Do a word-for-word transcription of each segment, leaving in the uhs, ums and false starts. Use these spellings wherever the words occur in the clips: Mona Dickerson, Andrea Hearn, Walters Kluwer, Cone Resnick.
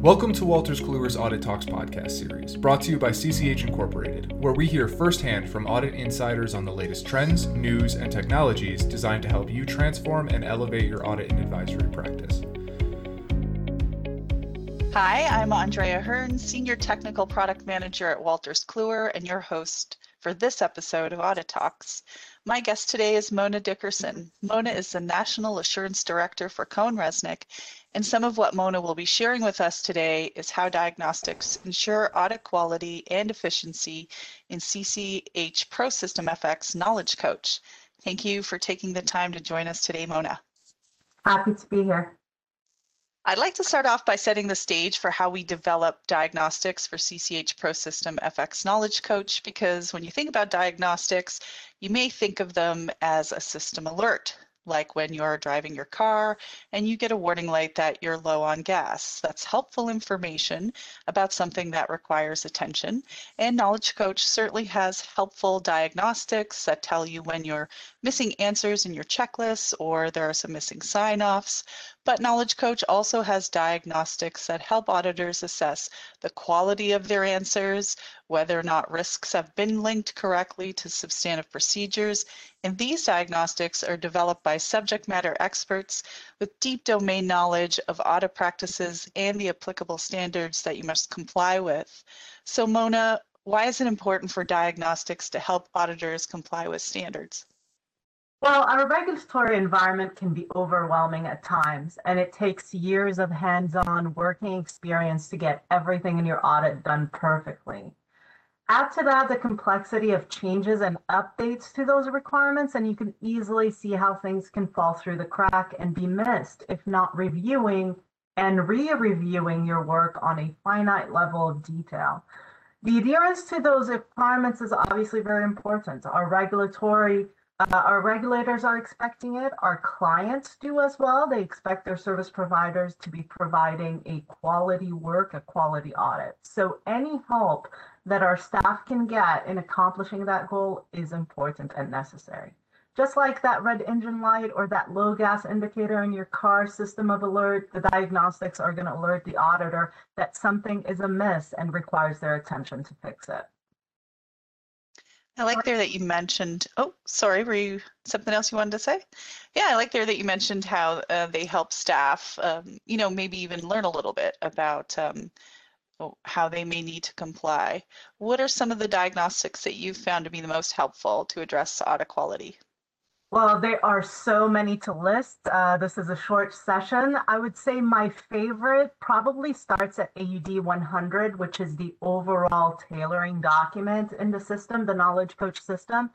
Welcome to Walters Kluwer's Audit Talks podcast series, brought to you by C C H Incorporated, where we hear firsthand from audit insiders on the latest trends, news, and technologies designed to help you transform and elevate your audit and advisory practice. Hi, I'm Andrea Hearn, Senior Technical Product Manager at Walters Kluwer, and your host for this episode of Audit Talks. My guest today is Mona Dickerson. Mona is the National Assurance Director for Cone Resnick, and some of what Mona will be sharing with us today is how diagnostics ensure audit quality and efficiency in C C H ProSystem F X Knowledge Coach. Thank you for taking the time to join us today, Mona. Happy to be here. I'd like to start off by setting the stage for how we develop diagnostics for C C H ProSystem F X Knowledge Coach, because when you think about diagnostics, you may think of them as a system alert, like when you're driving your car and you get a warning light that you're low on gas. That's helpful information about something that requires attention. And Knowledge Coach certainly has helpful diagnostics that tell you when you're missing answers in your checklists or there are some missing sign-offs. But Knowledge Coach also has diagnostics that help auditors assess the quality of their answers, whether or not risks have been linked correctly to substantive procedures, and these diagnostics are developed by subject matter experts with deep domain knowledge of audit practices and the applicable standards that you must comply with. So Mona, why is it important for diagnostics to help auditors comply with standards? Well, our regulatory environment can be overwhelming at times, and it takes years of hands-on working experience to get everything in your audit done perfectly. Add to that the complexity of changes and updates to those requirements, and you can easily see how things can fall through the crack and be missed if not reviewing and re-reviewing your work on a finite level of detail. The adherence to those requirements is obviously very important. Our regulatory Uh, our regulators are expecting it. Our clients do as well. They expect their service providers to be providing a quality work, a quality audit. So any help that our staff can get in accomplishing that goal is important and necessary. Just like that red engine light or that low gas indicator in your car system of alert, the diagnostics are going to alert the auditor that something is amiss and requires their attention to fix it. I like there that you mentioned, oh, sorry, were you something else you wanted to say? Yeah, I like there that you mentioned how uh, they help staff, um, you know, maybe even learn a little bit about um, how they may need to comply. What are some of the diagnostics that you've found to be the most helpful to address audit quality? Well, there are so many to list. Uh, this is a short session. I would say my favorite probably starts at A U D one hundred, which is the overall tailoring document in the system, the Knowledge Coach system.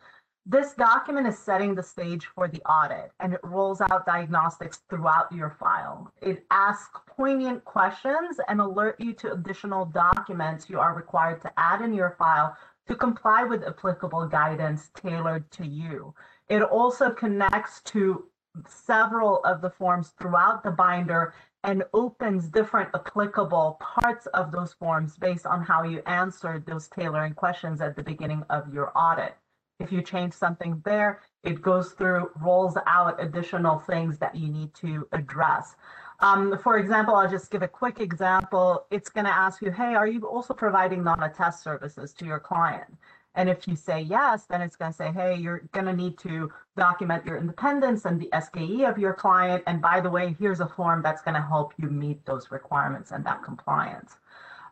This document is setting the stage for the audit, and it rolls out diagnostics throughout your file. It asks poignant questions and alerts you to additional documents you are required to add in your file to comply with applicable guidance tailored to you. It also connects to several of the forms throughout the binder and opens different applicable parts of those forms based on how you answered those tailoring questions at the beginning of your audit. If you change something there, it goes through, rolls out additional things that you need to address. Um, for example, I'll just give a quick example. It's going to ask you, hey, are you also providing non-attest services to your client? And if you say yes, then it's going to say, hey, you're going to need to document your independence and the S K E of your client. And by the way, here's a form that's going to help you meet those requirements and that compliance.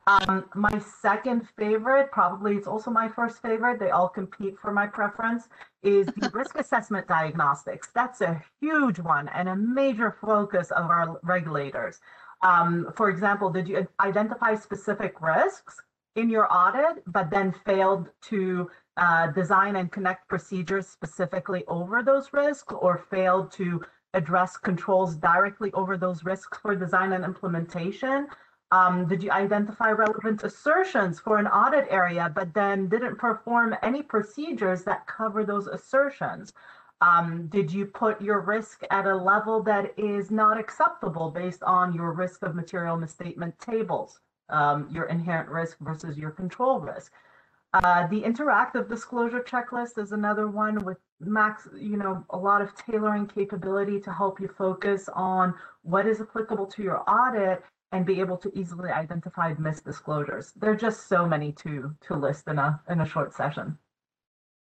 Um, my second favorite, probably it's also my first favorite, they all compete for my preference, is the risk assessment diagnostics. That's a huge one and a major focus of our regulators. Um, for example, did you identify specific risks in your audit, but then failed to uh, design and connect procedures specifically over those risks, or failed to address controls directly over those risks for design and implementation? Um, did you identify relevant assertions for an audit area, but then didn't perform any procedures that cover those assertions? Um, did you put your risk at a level that is not acceptable based on your risk of material misstatement tables? Um, your inherent risk versus your control risk. Uh, the interactive disclosure checklist is another one with max, you know, a lot of tailoring capability to help you focus on what is applicable to your audit and be able to easily identify misdisclosures. There are just so many to to list in a in a short session.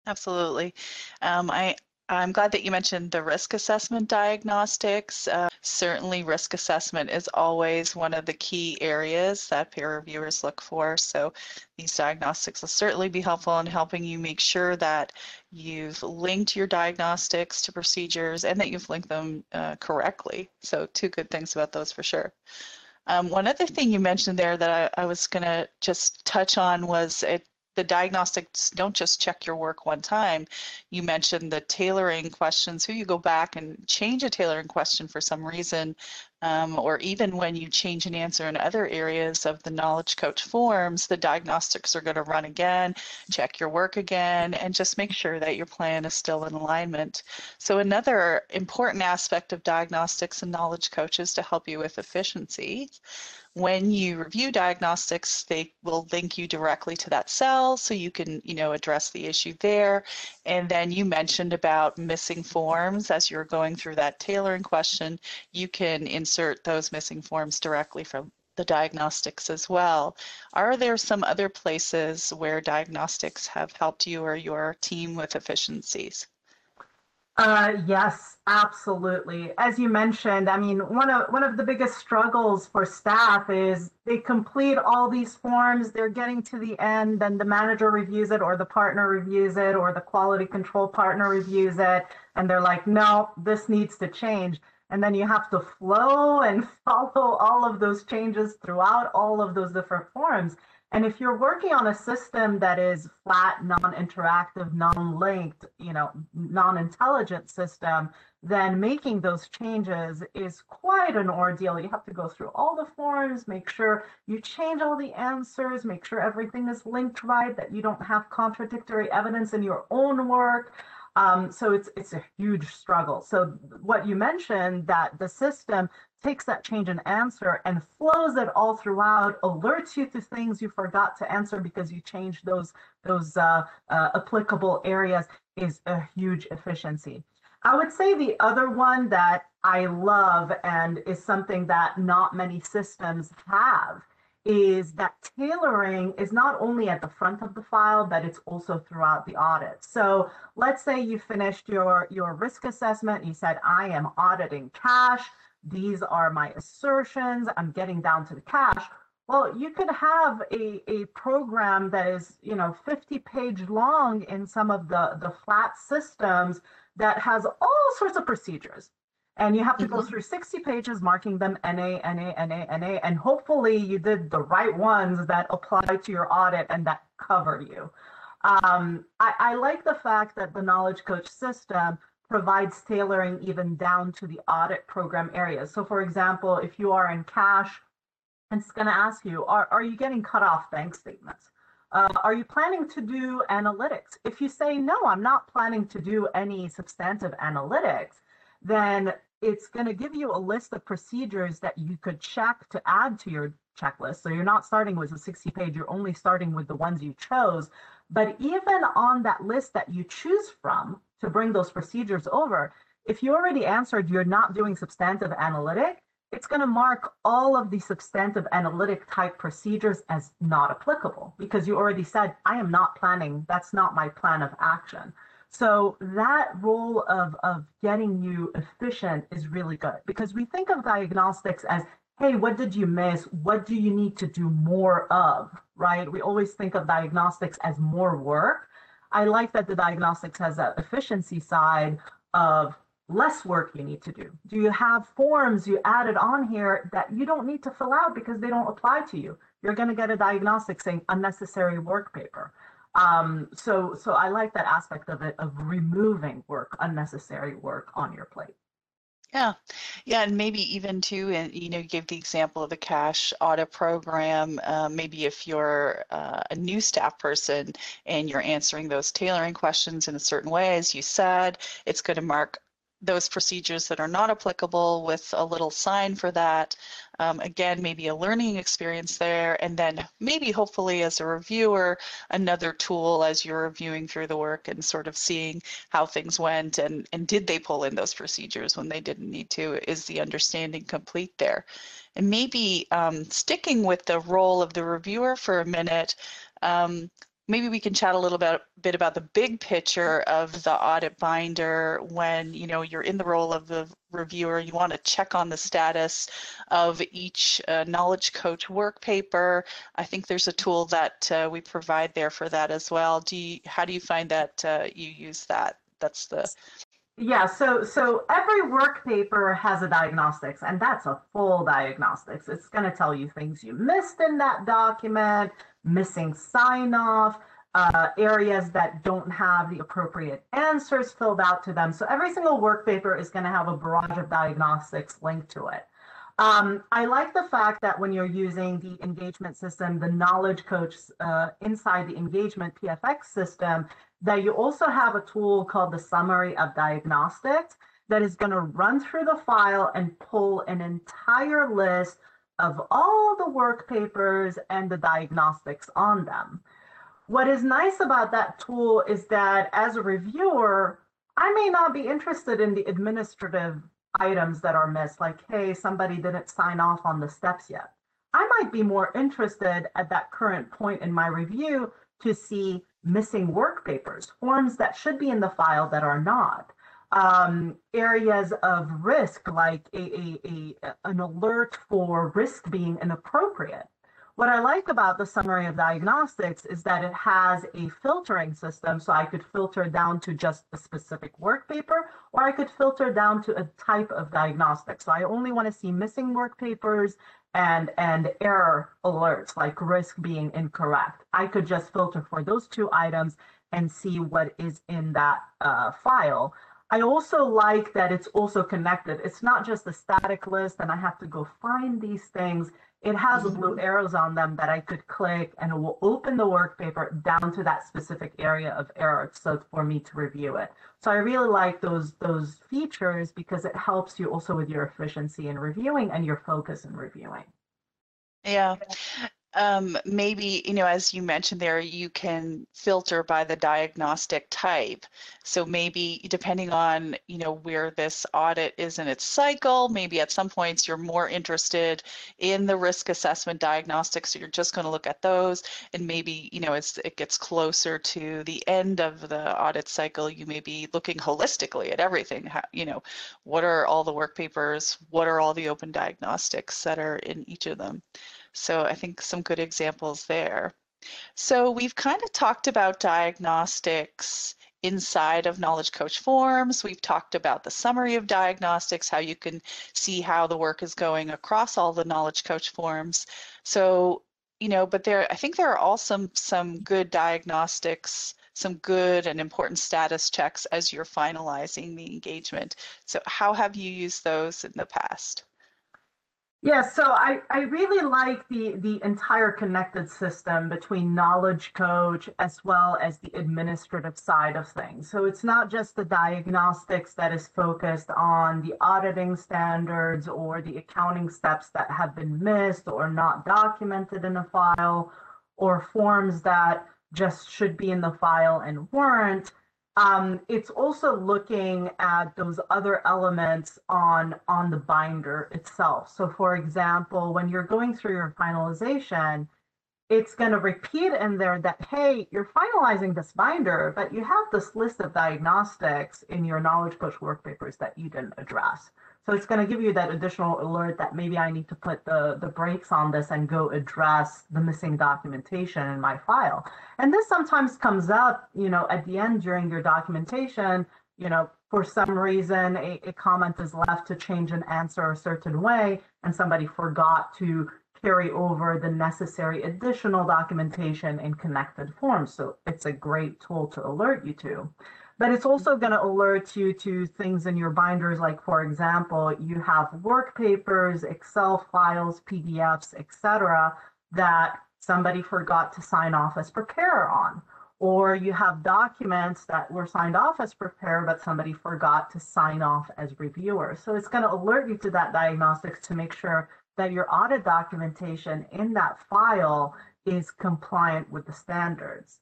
Absolutely. Um, I I'm glad that you mentioned the risk assessment diagnostics. Uh, certainly risk assessment is always one of the key areas that peer reviewers look for. So these diagnostics will certainly be helpful in helping you make sure that you've linked your diagnostics to procedures and that you've linked them uh, correctly. So two good things about those for sure. Um, one other thing you mentioned there that I, I was going to just touch on was it. The diagnostics don't just check your work one time. You mentioned the tailoring questions, who you go back and change a tailoring question for some reason, um, or even when you change an answer in other areas of the Knowledge Coach forms, the diagnostics are going to run again, check your work again, and just make sure that your plan is still in alignment. So another important aspect of diagnostics and Knowledge Coach is to help you with efficiency. When you review diagnostics, they will link you directly to that cell so you can, you know, address the issue there. And then you mentioned about missing forms as you're going through that tailoring question. You can insert those missing forms directly from the diagnostics as well. Are there some other places where diagnostics have helped you or your team with efficiencies? Uh, yes, absolutely. As you mentioned, I mean, one of one of the biggest struggles for staff is they complete all these forms, they're getting to the end, then the manager reviews it or the partner reviews it or the quality control partner reviews it, and they're like, no, this needs to change. And then you have to flow and follow all of those changes throughout all of those different forms. And if you're working on a system that is flat, non-interactive, non-linked, you know, non-intelligent system, then making those changes is quite an ordeal. You have to go through all the forms, make sure you change all the answers, make sure everything is linked right, that you don't have contradictory evidence in your own work. Um, so it's it's a huge struggle. So what you mentioned, that the system takes that change and answer and flows it all throughout, alerts you to things you forgot to answer because you changed those those uh, uh, applicable areas, is a huge efficiency. I would say the other one that I love and is something that not many systems have is that tailoring is not only at the front of the file, but it's also throughout the audit. So let's say you finished your, your risk assessment, you said, I am auditing cash, these are my assertions, I'm getting down to the cash. Well, you could have a, a program that is, you know, fifty page long in some of the, the flat systems that has all sorts of procedures. And you have to go through sixty pages, marking them N A, N A, N A, N A, and hopefully you did the right ones that apply to your audit and that cover you. Um, I, I like the fact that the Knowledge Coach system provides tailoring even down to the audit program areas. So for example, if you are in cash, it's gonna ask you, are, are you getting cut off bank statements? Uh, are you planning to do analytics? If you say, no, I'm not planning to do any substantive analytics, then it's going to give you a list of procedures that you could check to add to your checklist. So you're not starting with a sixty page, you're only starting with the ones you chose. But even on that list that you choose from to bring those procedures over, if you already answered you're not doing substantive analytic, it's going to mark all of the substantive analytic type procedures as not applicable because you already said, I am not planning, that's not my plan of action. So that role of, of getting you efficient is really good because we think of diagnostics as, hey, what did you miss? What do you need to do more of, right? We always think of diagnostics as more work. I like that the diagnostics has that efficiency side of less work you need to do. Do you have forms you added on here that you don't need to fill out because they don't apply to you? You're going to get a diagnostic saying unnecessary work paper. Um, so, so I like that aspect of it, of removing work, unnecessary work on your plate. Yeah. Yeah. And maybe even too, and you know, give the example of the cash audit program. Uh, maybe if you're uh, a new staff person and you're answering those tailoring questions in a certain way, as you said, it's going to mark those procedures that are not applicable with a little sign for that. Um, again, maybe a learning experience there, and then maybe hopefully as a reviewer, another tool as you're reviewing through the work and sort of seeing how things went and, and did they pull in those procedures when they didn't need to? Is the understanding complete there? And maybe um, sticking with the role of the reviewer for a minute, um, maybe we can chat a little bit, bit about the big picture of the audit binder when, you know, you're in the role of the reviewer. You want to check on the status of each uh, Knowledge Coach work paper. I think there's a tool that uh, we provide there for that as well. Do you, how do you find that uh, you use that? That's the... Yeah, so so every work paper has a diagnostics, and that's a full diagnostics. It's going to tell you things you missed in that document, missing sign-off, uh, areas that don't have the appropriate answers filled out to them. So every single work paper is going to have a barrage of diagnostics linked to it. Um, I like the fact that when you're using the engagement system, the Knowledge Coach uh, inside the engagement P F X system, that you also have a tool called the Summary of Diagnostics that is going to run through the file and pull an entire list of all the work papers and the diagnostics on them. What is nice about that tool is that as a reviewer, I may not be interested in the administrative items that are missed, like, hey, somebody didn't sign off on the steps yet. I might be more interested at that current point in my review to see missing work papers, forms that should be in the file that are not, um, areas of risk, like a, a, a, an alert for risk being inappropriate. What I like about the Summary of Diagnostics is that it has a filtering system, so I could filter down to just a specific work paper, or I could filter down to a type of diagnostic. So I only want to see missing work papers and, and error alerts, like risk being incorrect. I could just filter for those two items and see what is in that uh, file. I also like that it's also connected. It's not just a static list and I have to go find these things. It has mm-hmm. blue arrows on them that I could click and it will open the work paper down to that specific area of error, so for me to review it. So I really like those, those features because it helps you also with your efficiency in reviewing and your focus in reviewing. Yeah. Um, maybe, you know, as you mentioned there, you can filter by the diagnostic type. So maybe depending on, you know, where this audit is in its cycle, maybe at some points you're more interested in the risk assessment diagnostics, so you're just going to look at those. And maybe, you know, as it gets closer to the end of the audit cycle, you may be looking holistically at everything. How, you know, what are all the work papers? What are all the open diagnostics that are in each of them? So I think some good examples there. So we've kind of talked about diagnostics inside of Knowledge Coach forms. We've talked about the Summary of Diagnostics, how you can see how the work is going across all the Knowledge Coach forms. So, you know, but there, I think there are also some good diagnostics, some good and important status checks as you're finalizing the engagement. So how have you used those in the past? Yeah, so I, I really like the, the entire connected system between Knowledge Coach as well as the administrative side of things. So it's not just the diagnostics that is focused on the auditing standards or the accounting steps that have been missed or not documented in a file or forms that just should be in the file and weren't. Um, it's also looking at those other elements on, on the binder itself. So for example, when you're going through your finalization, it's going to repeat in there that, hey, you're finalizing this binder, but you have this list of diagnostics in your Knowledge Coach work papers that you didn't address. So it's going to give you that additional alert that maybe I need to put the, the brakes on this and go address the missing documentation in my file. And this sometimes comes up, you know, at the end during your documentation, you know, for some reason, a, a comment is left to change an answer a certain way, and somebody forgot to carry over the necessary additional documentation in connected forms. So it's a great tool to alert you to. But it's also going to alert you to things in your binders, like, for example, you have work papers, Excel files, P D Fs, et cetera, that somebody forgot to sign off as preparer on, or you have documents that were signed off as prepared, but somebody forgot to sign off as reviewer. So it's going to alert you to that diagnostics to make sure that your audit documentation in that file is compliant with the standards.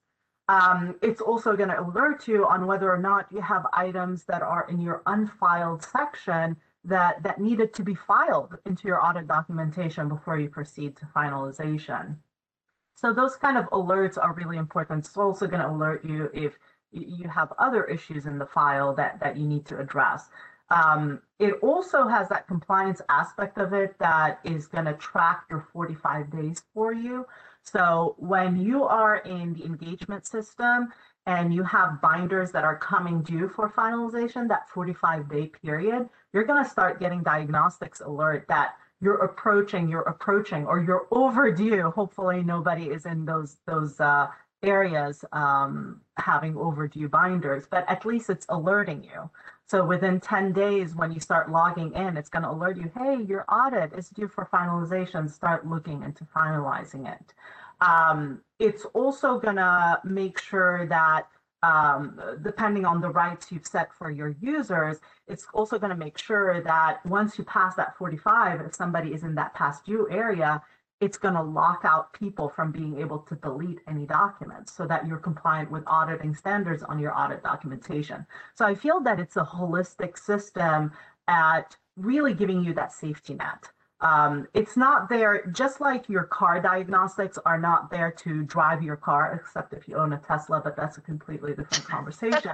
Um, it's also going to alert you on whether or not you have items that are in your unfiled section that, that needed to be filed into your audit documentation before you proceed to finalization. So those kind of alerts are really important. It's also going to alert you if you have other issues in the file that, that you need to address. Um, it also has that compliance aspect of it that is going to track your forty-five days for you. So when you are in the engagement system and you have binders that are coming due for finalization, that forty-five day period, you're going to start getting diagnostics alert that you're approaching, you're approaching, or you're overdue. Hopefully nobody is in those, those uh, areas um, having overdue binders, but at least it's alerting you. So within ten days, when you start logging in, it's going to alert you, hey, your audit is due for finalization, start looking into finalizing it. Um, it's also going to make sure that Um, depending on the rights you've set for your users, it's also going to make sure that once you pass that forty-five, if somebody is in that past due area, it's going to lock out people from being able to delete any documents so that you're compliant with auditing standards on your audit documentation. So I feel that it's a holistic system at really giving you that safety net. Um, it's not there, just like your car diagnostics are not there to drive your car, except if you own a Tesla, but that's a completely different conversation.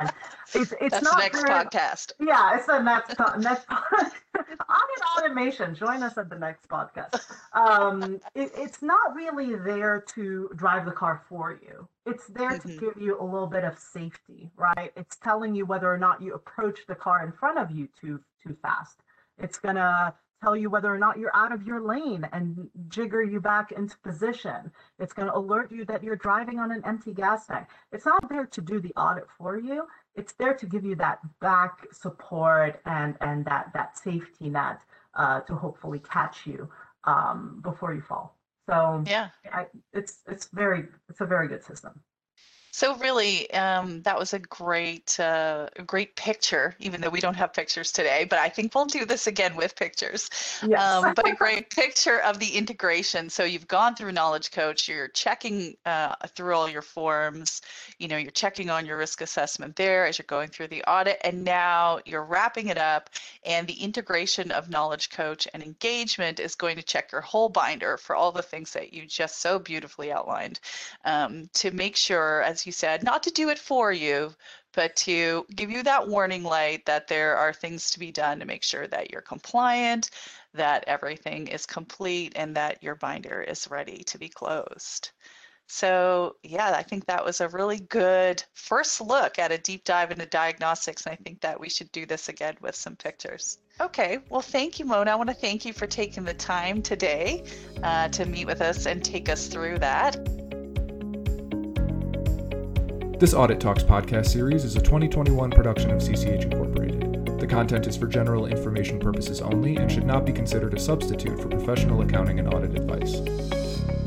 It's, it's that's not the next there, podcast. Yeah, it's the next next audit automation. Join us at the next podcast. Um, it, it's not really there to drive the car for you. It's there mm-hmm. to give you a little bit of safety, right? It's telling you whether or not you approach the car in front of you too too fast. It's gonna tell you whether or not you're out of your lane and jigger you back into position. It's going to alert you that you're driving on an empty gas tank. It's not there to do the audit for you. It's there to give you that back support and, and that, that safety net uh, to hopefully catch you um, before you fall. So yeah, I, it's, it's, very, it's a very good system. So really, um, that was a great, uh, great picture, even though we don't have pictures today, but I think we'll do this again with pictures, yes. um, but a great picture of the integration. So you've gone through Knowledge Coach, you're checking uh, through all your forms, you know, you're checking on your risk assessment there as you're going through the audit, and now you're wrapping it up, and the integration of Knowledge Coach and engagement is going to check your whole binder for all the things that you just so beautifully outlined um, to make sure, as you You said, not to do it for you, but to give you that warning light that there are things to be done to make sure that you're compliant, that everything is complete, and that your binder is ready to be closed. So yeah, I think that was a really good first look at a deep dive into diagnostics, and I think that we should do this again with some pictures. Okay, well, thank you, Mona. I want to thank you for taking the time today uh, to meet with us and take us through that. This Audit Talks podcast series is a twenty twenty-one production of C C H Incorporated. The content is for general information purposes only and should not be considered a substitute for professional accounting and audit advice.